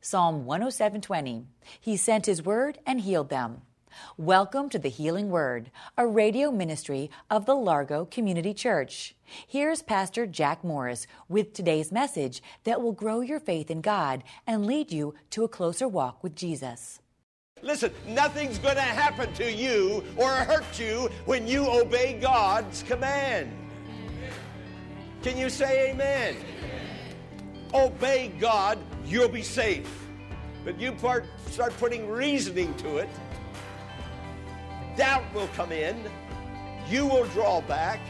Psalm 107:20. He sent his word and healed them. Welcome to The Healing Word, a radio ministry of the Largo Community Church. Here's Pastor Jack Morris with today's message that will grow your faith in God and lead you to a closer walk with Jesus. Listen, nothing's going to happen to you or hurt you when you obey God's command. Can you say amen? Obey God, you'll be safe. But you start putting reasoning to it, doubt will come in, you will draw back,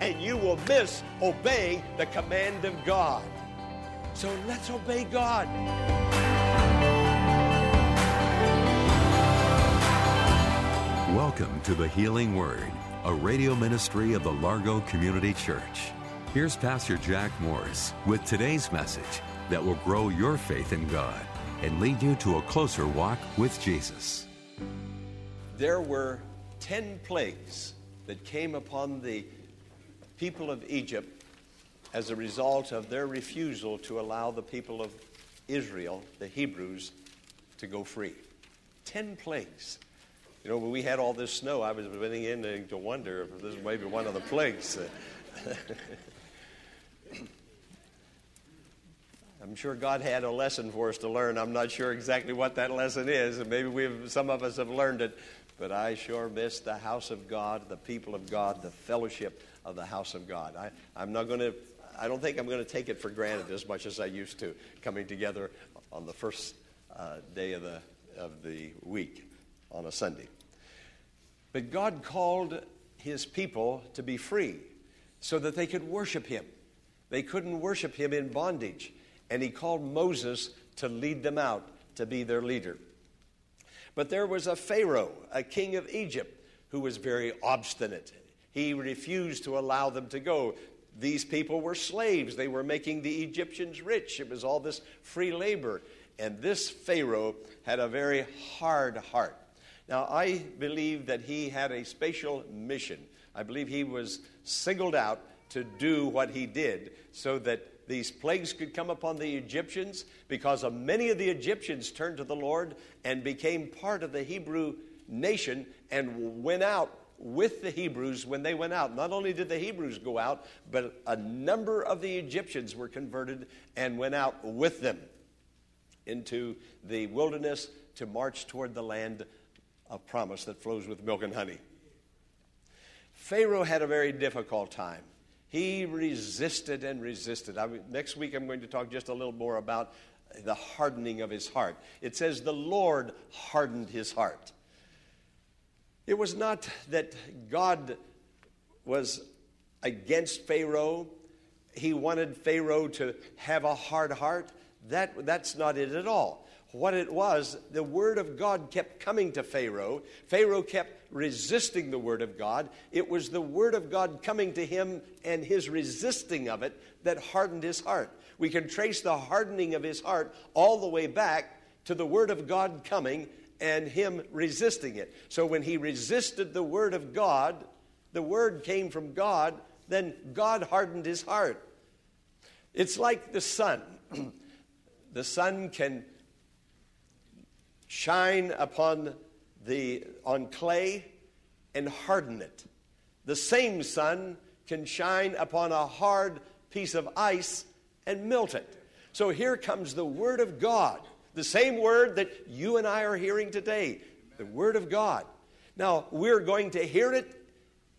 and you will miss obeying the command of God. So let's obey God. Welcome to The Healing Word, a radio ministry of the Largo Community Church. Here's Pastor Jack Morris with today's message that will grow your faith in God and lead you to a closer walk with Jesus. There were 10 plagues that came upon the people of Egypt as a result of their refusal to allow the people of Israel, the Hebrews, to go free. 10 plagues. You know, when we had all this snow, I was beginning to wonder if this was maybe one of the plagues. I'm sure God had a lesson for us to learn. I'm not sure exactly what that lesson is. Maybe some of us have learned it, but I sure miss the house of God, the people of God, the fellowship of the house of God. I don't think I'm going to take it for granted as much as I used to, coming together on the first day of the week on a Sunday. But God called his people to be free, so that they could worship him. They couldn't worship him in bondage. And he called Moses to lead them out, to be their leader. But there was a Pharaoh, a king of Egypt, who was very obstinate. He refused to allow them to go. These people were slaves. They were making the Egyptians rich. It was all this free labor. And this Pharaoh had a very hard heart. Now, I believe that he had a special mission. I believe he was singled out to do what he did so that these plagues could come upon the Egyptians, because many of the Egyptians turned to the Lord and became part of the Hebrew nation and went out with the Hebrews when they went out. Not only did the Hebrews go out, but a number of the Egyptians were converted and went out with them into the wilderness to march toward the land of promise that flows with milk and honey. Pharaoh had a very difficult time. He resisted and resisted. Next week I'm going to talk just a little more about the hardening of his heart. It says the Lord hardened his heart. It was not that God was against Pharaoh. He wanted Pharaoh to have a hard heart. That's not it at all. What it was, the word of God kept coming to Pharaoh. Pharaoh kept resisting the word of God. It was the word of God coming to him and his resisting of it that hardened his heart. We can trace the hardening of his heart all the way back to the word of God coming and him resisting it. So when he resisted the word of God, the word came from God, then God hardened his heart. It's like the sun. The sun can shine on clay and harden it. The same sun can shine upon a hard piece of ice and melt it. So here comes the Word of God, the same Word that you and I are hearing today, the Word of God. Now, we're going to hear it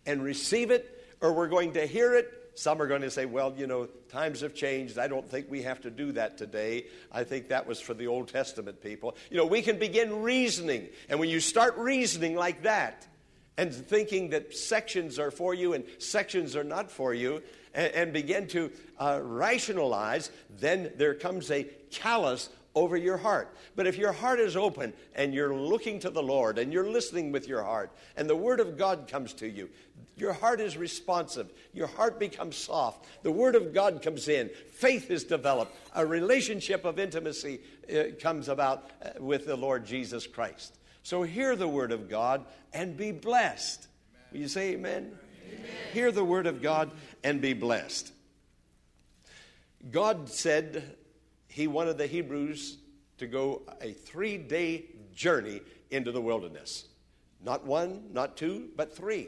and receive it, or we're going to hear it. Some are going to say, well, you know, times have changed. I don't think we have to do that today. I think that was for the Old Testament people. You know, we can begin reasoning. And when you start reasoning like that and thinking that sections are for you and sections are not for you and begin to rationalize, then there comes a callous over your heart. But if your heart is open and you're looking to the Lord and you're listening with your heart and the Word of God comes to you, your heart is responsive. Your heart becomes soft. The Word of God comes in. Faith is developed. A relationship of intimacy comes about with the Lord Jesus Christ. So hear the Word of God and be blessed. Will you say amen? Amen. Hear the Word of God and be blessed. God said He wanted the Hebrews to go a 3-day journey into the wilderness. Not one, not two, but 3.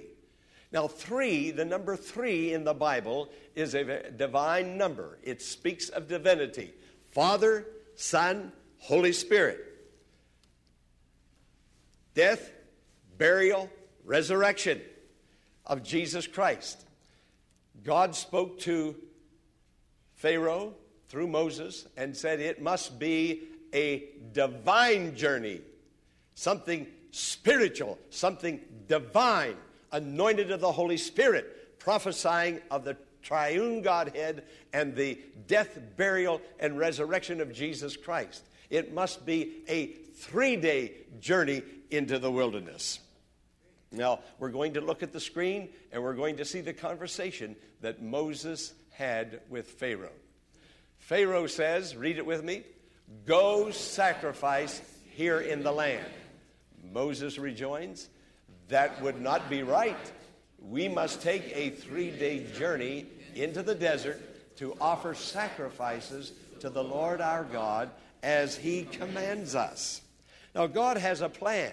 Now 3, the number 3 in the Bible is a divine number. It speaks of divinity. Father, Son, Holy Spirit. Death, burial, resurrection of Jesus Christ. God spoke to Pharaoh through Moses and said it must be a divine journey, something spiritual, something divine, anointed of the Holy Spirit, prophesying of the triune Godhead and the death, burial, and resurrection of Jesus Christ. It must be a 3-day journey into the wilderness. Now, we're going to look at the screen and we're going to see the conversation that Moses had with Pharaoh. Pharaoh says, read it with me, "Go sacrifice here in the land." Moses rejoins, "That would not be right. We must take a 3-day journey into the desert to offer sacrifices to the Lord our God as He commands us." Now, God has a plan.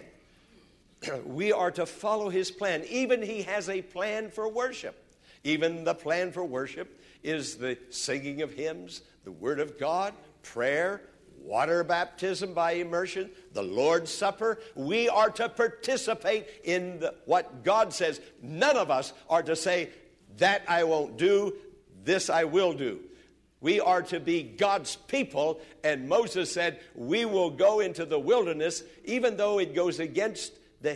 We are to follow His plan. Even He has a plan for worship. Even the plan for worship is the singing of hymns, the Word of God, prayer, water baptism by immersion, the Lord's Supper. We are to participate in what God says. None of us are to say, "That I won't do, this I will do." We are to be God's people, and Moses said, "We will go into the wilderness," even though it goes against the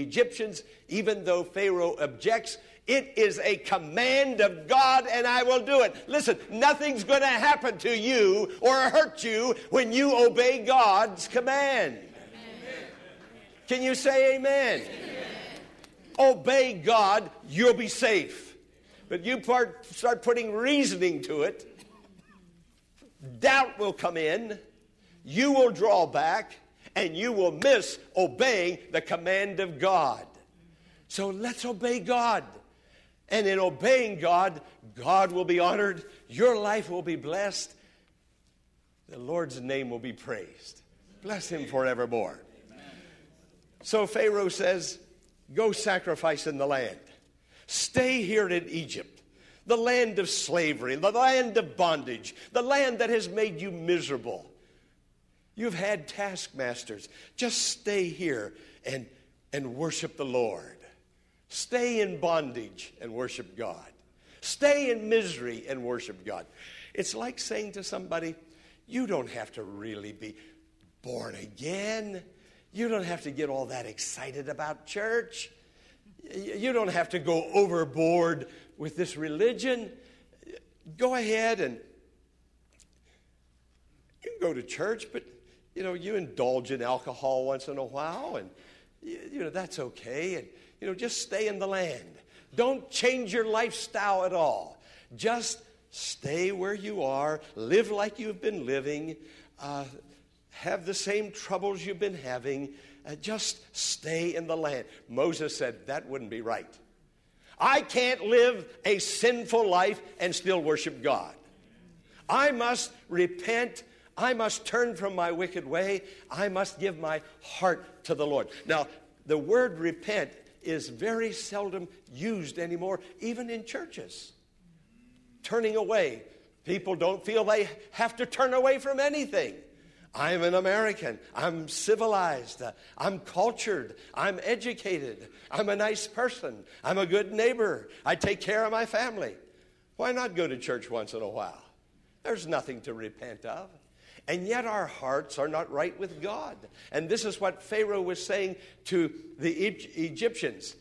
Egyptians, even though Pharaoh objects. It is a command of God, and I will do it. Listen, nothing's going to happen to you or hurt you when you obey God's command. Amen. Can you say amen? Amen? Obey God, you'll be safe. But you start putting reasoning to it, doubt will come in, you will draw back, and you will miss obeying the command of God. So let's obey God. And in obeying God, God will be honored. Your life will be blessed. The Lord's name will be praised. Bless Him forevermore. So Pharaoh says, "Go sacrifice in the land. Stay here in Egypt, the land of slavery, the land of bondage, the land that has made you miserable. You've had taskmasters. Just stay here and worship the Lord. Stay in bondage and worship God. Stay in misery and worship God." It's like saying to somebody, "You don't have to really be born again. You don't have to get all that excited about church. You don't have to go overboard with this religion. Go ahead and you can go to church, but you indulge in alcohol once in a while, and that's okay. And just stay in the land. Don't change your lifestyle at all. Just stay where you are. Live like you've been living. Have the same troubles you've been having. Just stay in the land." Moses said, "That wouldn't be right. I can't live a sinful life and still worship God. I must repent. I must turn from my wicked way. I must give my heart to the Lord." Now, the word repent is very seldom used anymore, even in churches. Turning away. People don't feel they have to turn away from anything. I'm an American. I'm civilized. I'm cultured. I'm educated. I'm a nice person. I'm a good neighbor. I take care of my family. Why not go to church once in a while? There's nothing to repent of. And yet our hearts are not right with God. And this is what Pharaoh was saying to the Egyptians.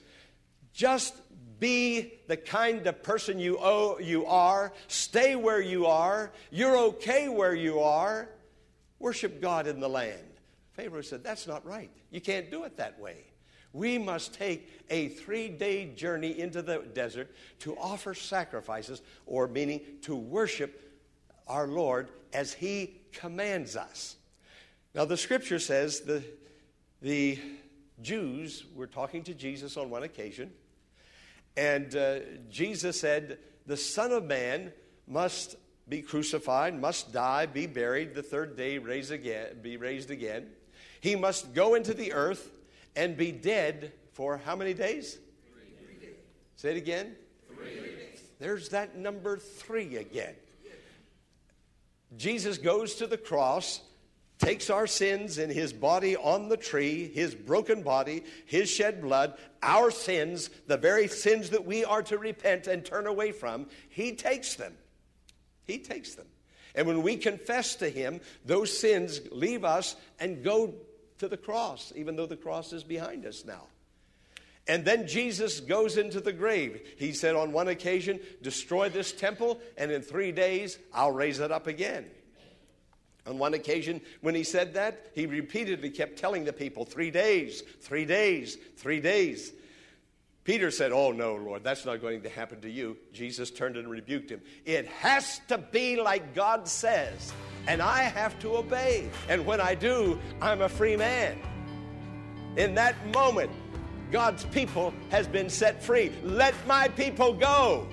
Just be the kind of person you are. Stay where you are. You're okay where you are. Worship God in the land. Pharaoh said, that's not right. You can't do it that way. We must take a 3-day journey into the desert to offer sacrifices, or meaning to worship our Lord as he commands us. Now, the scripture says the Jews were talking to Jesus on one occasion, and Jesus said, the Son of Man must be crucified, must die, be buried, the third day be raised again. He must go into the earth and be dead for how many days? 3 days. Say it again. 3 days. There's that number 3 again. Jesus goes to the cross, takes our sins in his body on the tree, his broken body, his shed blood, our sins, the very sins that we are to repent and turn away from. He takes them. He takes them. And when we confess to him, those sins leave us and go to the cross, even though the cross is behind us now. And then Jesus goes into the grave. He said on one occasion, destroy this temple, and in 3 days I'll raise it up again. On one occasion when he said that, he repeatedly kept telling the people, 3 days, 3 days, 3 days. Peter said, oh no, Lord, that's not going to happen to you. Jesus turned and rebuked him. It has to be like God says, and I have to obey. And when I do, I'm a free man. In that moment, God's people has been set free. Let my people go.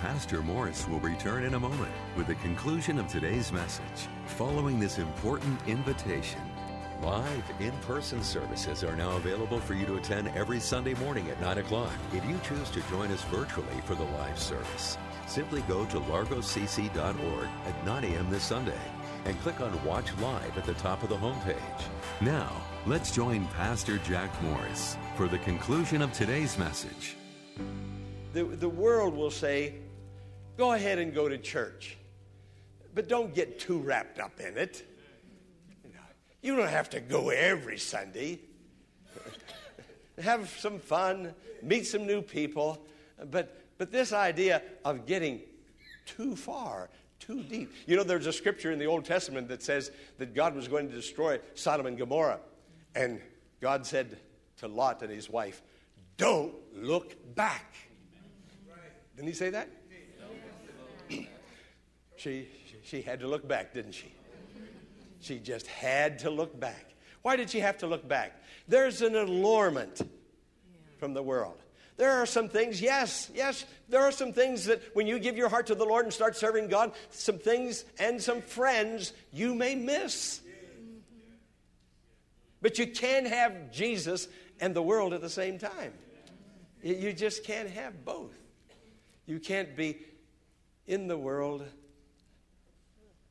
Pastor Morris will return in a moment with the conclusion of today's message, following this important invitation. Live in-person services are now available for you to attend every Sunday morning at 9 o'clock. If you choose to join us virtually for the live service, simply go to LargoCC.org at 9 a.m. this Sunday and click on Watch Live at the top of the homepage. Now, let's join Pastor Jack Morris for the conclusion of today's message. The world will say, go ahead and go to church, but don't get too wrapped up in it. You don't have to go every Sunday. Have some fun, meet some new people. But this idea of getting too far, too deep. You know, there's a scripture in the Old Testament that says that God was going to destroy Sodom and Gomorrah. And God said to Lot and his wife, don't look back. Didn't he say that? She had to look back, didn't she? She just had to look back. Why did she have to look back? There's an allurement from the world. There are some things, yes, there are some things that when you give your heart to the Lord and start serving God, some things and some friends you may miss. But you can't have Jesus and the world at the same time. You just can't have both. You can't be in the world,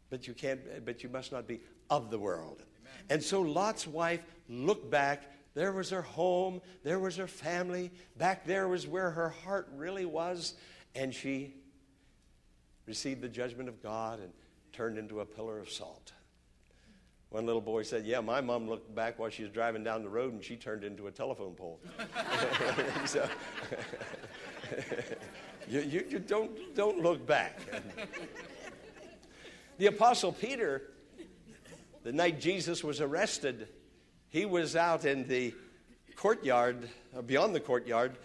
but you must not be of the world. Amen. And so Lot's wife looked back. There was her home. There was her family. Back there was where her heart really was. And she received the judgment of God and turned into a pillar of salt. One little boy said, yeah, my mom looked back while she was driving down the road and she turned into a telephone pole. So, you don't look back. The Apostle Peter, the night Jesus was arrested, he was out in the courtyard, beyond the courtyard,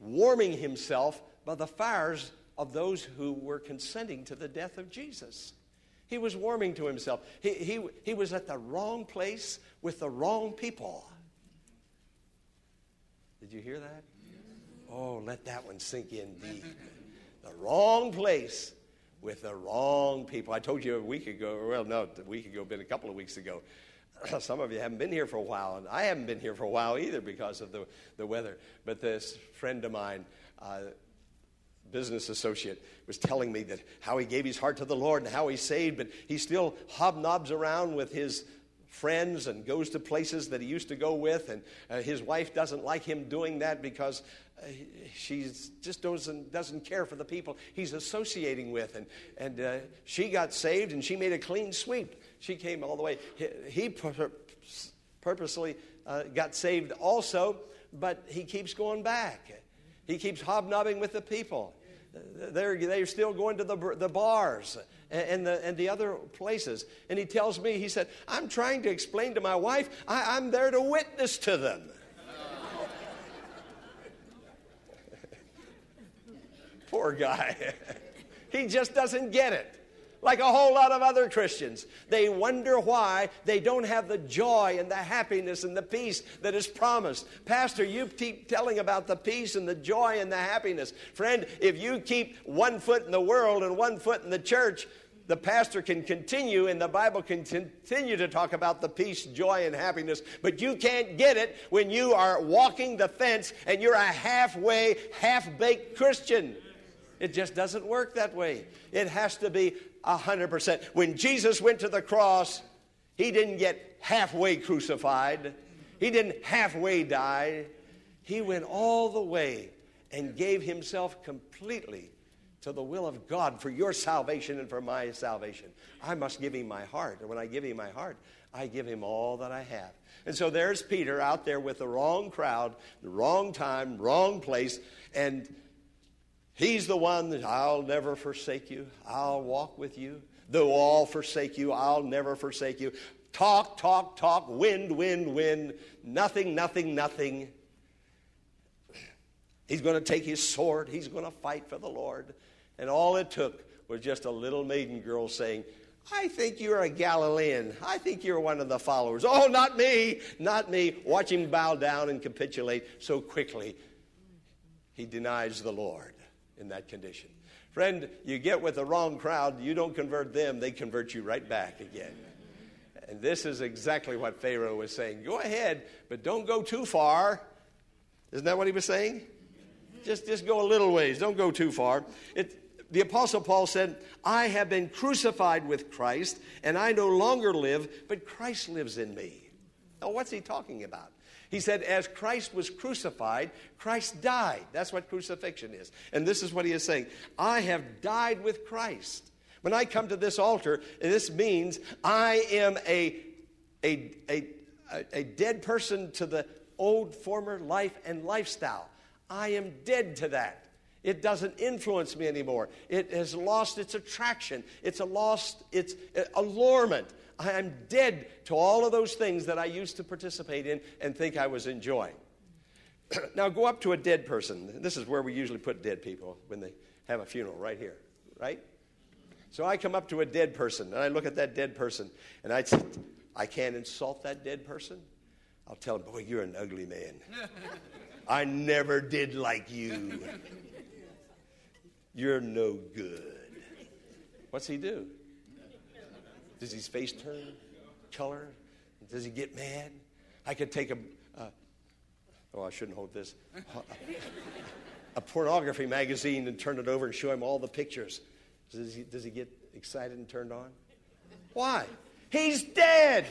warming himself by the fires of those who were consenting to the death of Jesus. He was warming to himself. He was at the wrong place with the wrong people. Did you hear that? Oh, let that one sink in deep. The wrong place with the wrong people. I told you been a couple of weeks ago. Some of you haven't been here for a while, and I haven't been here for a while either because of the weather. But this friend of mine, business associate, was telling me that how he gave his heart to the Lord and how he saved, but he still hobnobs around with his friends and goes to places that he used to go with, and his wife doesn't like him doing that because she just doesn't care for the people he's associating with, and she got saved and she made a clean sweep. She came all the way. He purposely got saved also, but he keeps going back. He keeps hobnobbing with the people. They're still going to the bars and the other places. And he tells me, he said, I'm trying to explain to my wife, I'm there to witness to them. Poor guy. He just doesn't get it. Like a whole lot of other Christians, they wonder why they don't have the joy and the happiness and the peace that is promised. Pastor, you keep telling about the peace and the joy and the happiness. Friend, if you keep one foot in the world and one foot in the church, the pastor can continue and the Bible can continue to talk about the peace, joy, and happiness, but you can't get it when you are walking the fence and you're a halfway, half-baked Christian. It just doesn't work that way. It has to be 100%. When Jesus went to the cross, he didn't get halfway crucified. He didn't halfway die. He went all the way and gave himself completely to the will of God for your salvation and for my salvation. I must give him my heart. And when I give him my heart, I give him all that I have. And so there's Peter out there with the wrong crowd, the wrong time, wrong place, and he's the one that I'll never forsake you. I'll walk with you. Though all forsake you, I'll never forsake you. Talk, talk, talk. Wind, wind, wind. Nothing, nothing, nothing. He's going to take his sword. He's going to fight for the Lord. And all it took was just a little maiden girl saying, I think you're a Galilean. I think you're one of the followers. Oh, not me, not me. Watch him bow down and capitulate so quickly. He denies the Lord in that condition. Friend, you get with the wrong crowd, you don't convert them, they convert you right back again. And this is exactly what Pharaoh was saying. Go ahead, but don't go too far. Isn't that what he was saying? Just go a little ways. Don't go too far. The Apostle Paul said, I have been crucified with Christ, and I no longer live, but Christ lives in me. Now, what's he talking about? He said, as Christ was crucified, Christ died. That's what crucifixion is. And this is what he is saying. I have died with Christ. When I come to this altar, this means I am a dead person to the old former life and lifestyle. I am dead to that. It doesn't influence me anymore. It has lost its attraction. It's lost its allurement. I am dead to all of those things that I used to participate in and think I was enjoying. Now go up to a dead person. This is where we usually put dead people when they have a funeral, right here, right? So I come up to a dead person, and I look at that dead person, and I can't insult that dead person. I'll tell him, boy, you're an ugly man. I never did like you. You're no good. What's he do? Does his face turn color? Does he get mad? I could take I shouldn't hold this. A pornography magazine and turn it over and show him all the pictures. Does he get excited and turned on? Why? He's dead.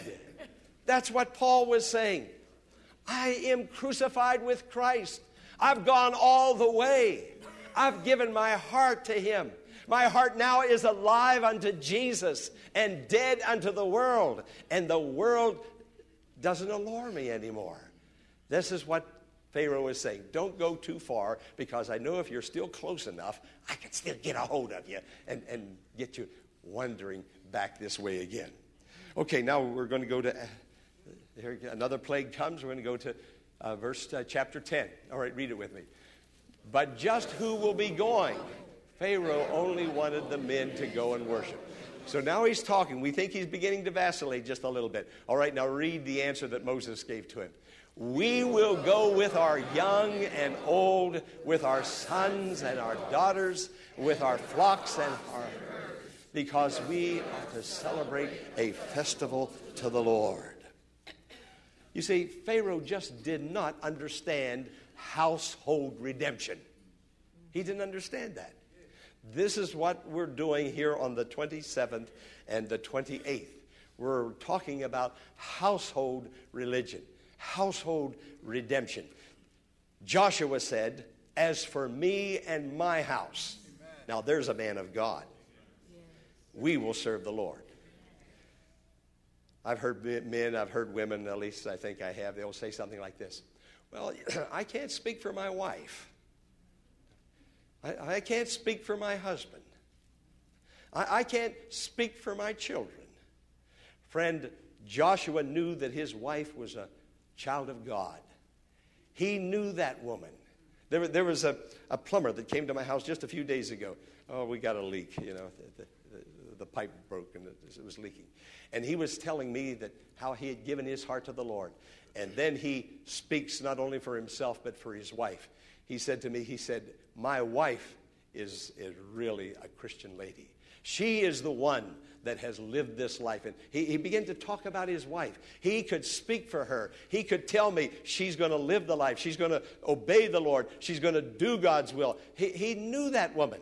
That's what Paul was saying. I am crucified with Christ. I've gone all the way. I've given my heart to him. My heart now is alive unto Jesus and dead unto the world. And the world doesn't allure me anymore. This is what Pharaoh is saying. Don't go too far, because I know if you're still close enough, I can still get a hold of you and get you wandering back this way again. Okay, now we're going to go to, here another plague comes. We're going to go to chapter 10. All right, read it with me. But just who will be going? Pharaoh only wanted the men to go and worship. So now he's talking. We think he's beginning to vacillate just a little bit. All right, now read the answer that Moses gave to him. We will go with our young and old, with our sons and our daughters, with our flocks and our herds, because we are to celebrate a festival to the Lord. You see, Pharaoh just did not understand household redemption. He didn't understand that. This is what we're doing here on the 27th and the 28th. We're talking about household religion, household redemption. Joshua said, as for me and my house. Amen. Now there's a man of God. Yes. We will serve the Lord. I've heard men, I've heard women, at least I think I have, they'll say something like this. Well, I can't speak for my wife. I can't speak for my husband. I can't speak for my children. Friend, Joshua knew that his wife was a child of God. He knew that woman. There was a plumber that came to my house just a few days ago. Oh, we got a leak, you know. The pipe broke and it was leaking. And he was telling me that how he had given his heart to the Lord. And then he speaks not only for himself but for his wife. He said to me, my wife is really a Christian lady. She is the one that has lived this life. And he began to talk about his wife. He could speak for her. He could tell me she's going to live the life. She's going to obey the Lord. She's going to do God's will. He knew that woman.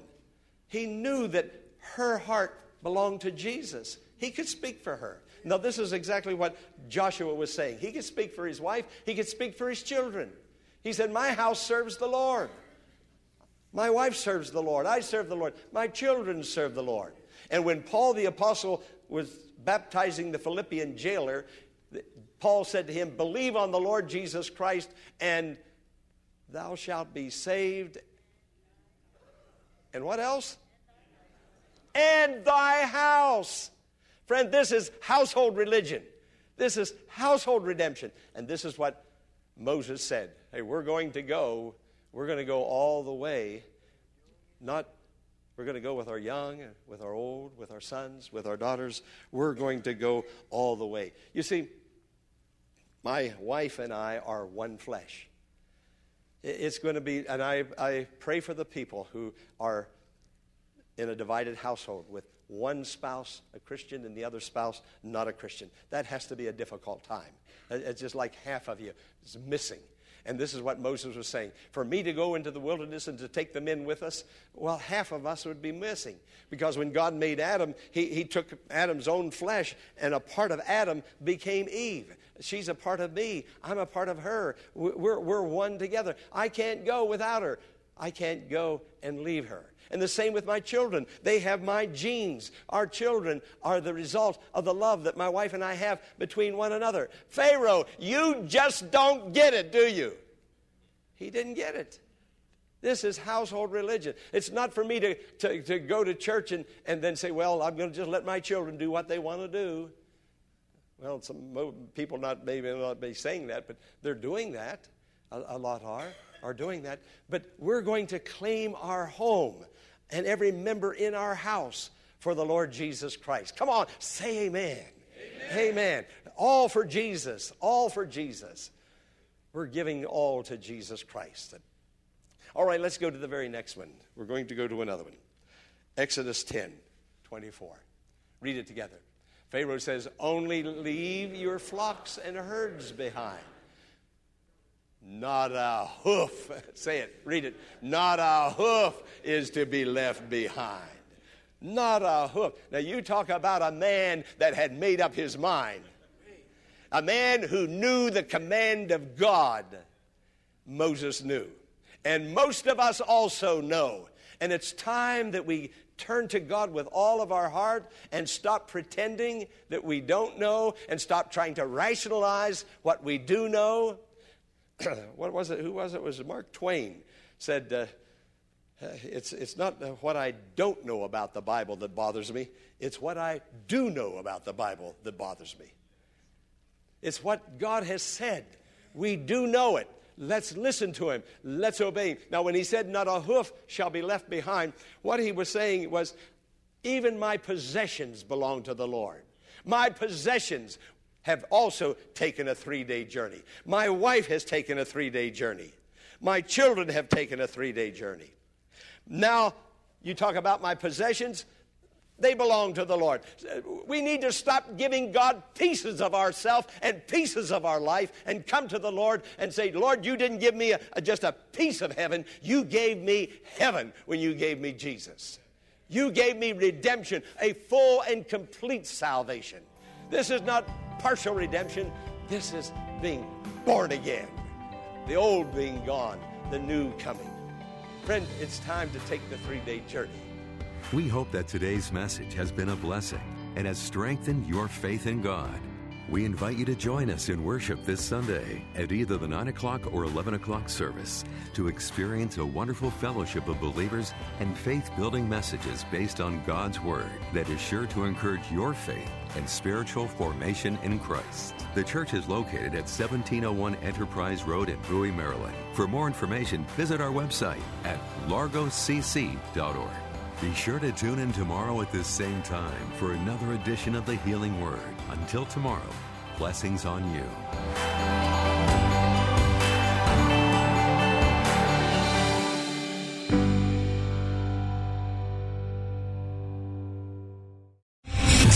He knew that her heart belonged to Jesus. He could speak for her. Now, this is exactly what Joshua was saying. He could speak for his wife. He could speak for his children. He said, my house serves the Lord. My wife serves the Lord. I serve the Lord. My children serve the Lord. And when Paul the apostle was baptizing the Philippian jailer, Paul said to him, believe on the Lord Jesus Christ and thou shalt be saved. And what else? And thy house. Friend, this is household religion. This is household redemption. And this is what Moses said. Hey, we're going to go all the way. We're going to go with our young, with our old, with our sons, with our daughters. We're going to go all the way. You see, my wife and I are one flesh. It's going to be, and I pray for the people who are in a divided household with one spouse a Christian and the other spouse not a Christian. That has to be a difficult time. It's just like half of you is missing. And this is what Moses was saying. For me to go into the wilderness and to take the men with us, well, half of us would be missing. Because when God made Adam, he took Adam's own flesh, and a part of Adam became Eve. She's a part of me. I'm a part of her. We're one together. I can't go without her. I can't go and leave her. And the same with my children. They have my genes. Our children are the result of the love that my wife and I have between one another. Pharaoh, you just don't get it, do you? He didn't get it. This is household religion. It's not for me to go to church and then say, well, I'm going to just let my children do what they want to do. Well, some people may not be saying that, but they're doing that. A lot are doing that. But we're going to claim our home and every member in our house for the Lord Jesus Christ. Come on, say amen. Amen. Amen. All for Jesus. All for Jesus. We're giving all to Jesus Christ. All right, let's go to the very next one. We're going to go to another one. Exodus 10:24. Read it together. Pharaoh says, only leave your flocks and herds behind. Not a hoof, say it, read it. Not a hoof is to be left behind. Not a hoof. Now you talk about a man that had made up his mind. A man who knew the command of God. Moses knew. And most of us also know. And it's time that we turn to God with all of our heart and stop pretending that we don't know and stop trying to rationalize what we do know. What was it? Who was it? It was Mark Twain said, it's not what I don't know about the Bible that bothers me. It's what I do know about the Bible that bothers me. It's what God has said. We do know it. Let's listen to him. Let's obey him. Now, when he said not a hoof shall be left behind, what he was saying was, even my possessions belong to the Lord. My possessions have also taken a 3-day journey. My wife has taken a 3-day journey. My children have taken a 3-day journey. Now, you talk about my possessions, they belong to the Lord. We need to stop giving God pieces of ourselves and pieces of our life and come to the Lord and say, Lord, you didn't give me just a piece of heaven. You gave me heaven when you gave me Jesus. You gave me redemption, a full and complete salvation. This is not partial redemption. This is being born again. The old being gone, the new coming. Friend, it's time to take the 3-day journey. We hope that today's message has been a blessing and has strengthened your faith in God. We invite you to join us in worship this Sunday at either the 9 o'clock or 11 o'clock service to experience a wonderful fellowship of believers and faith-building messages based on God's Word that is sure to encourage your faith and spiritual formation in Christ. The church is located at 1701 Enterprise Road in Bowie, Maryland. For more information, visit our website at LargoCC.org. Be sure to tune in tomorrow at this same time for another edition of The Healing Word. Until tomorrow, blessings on you.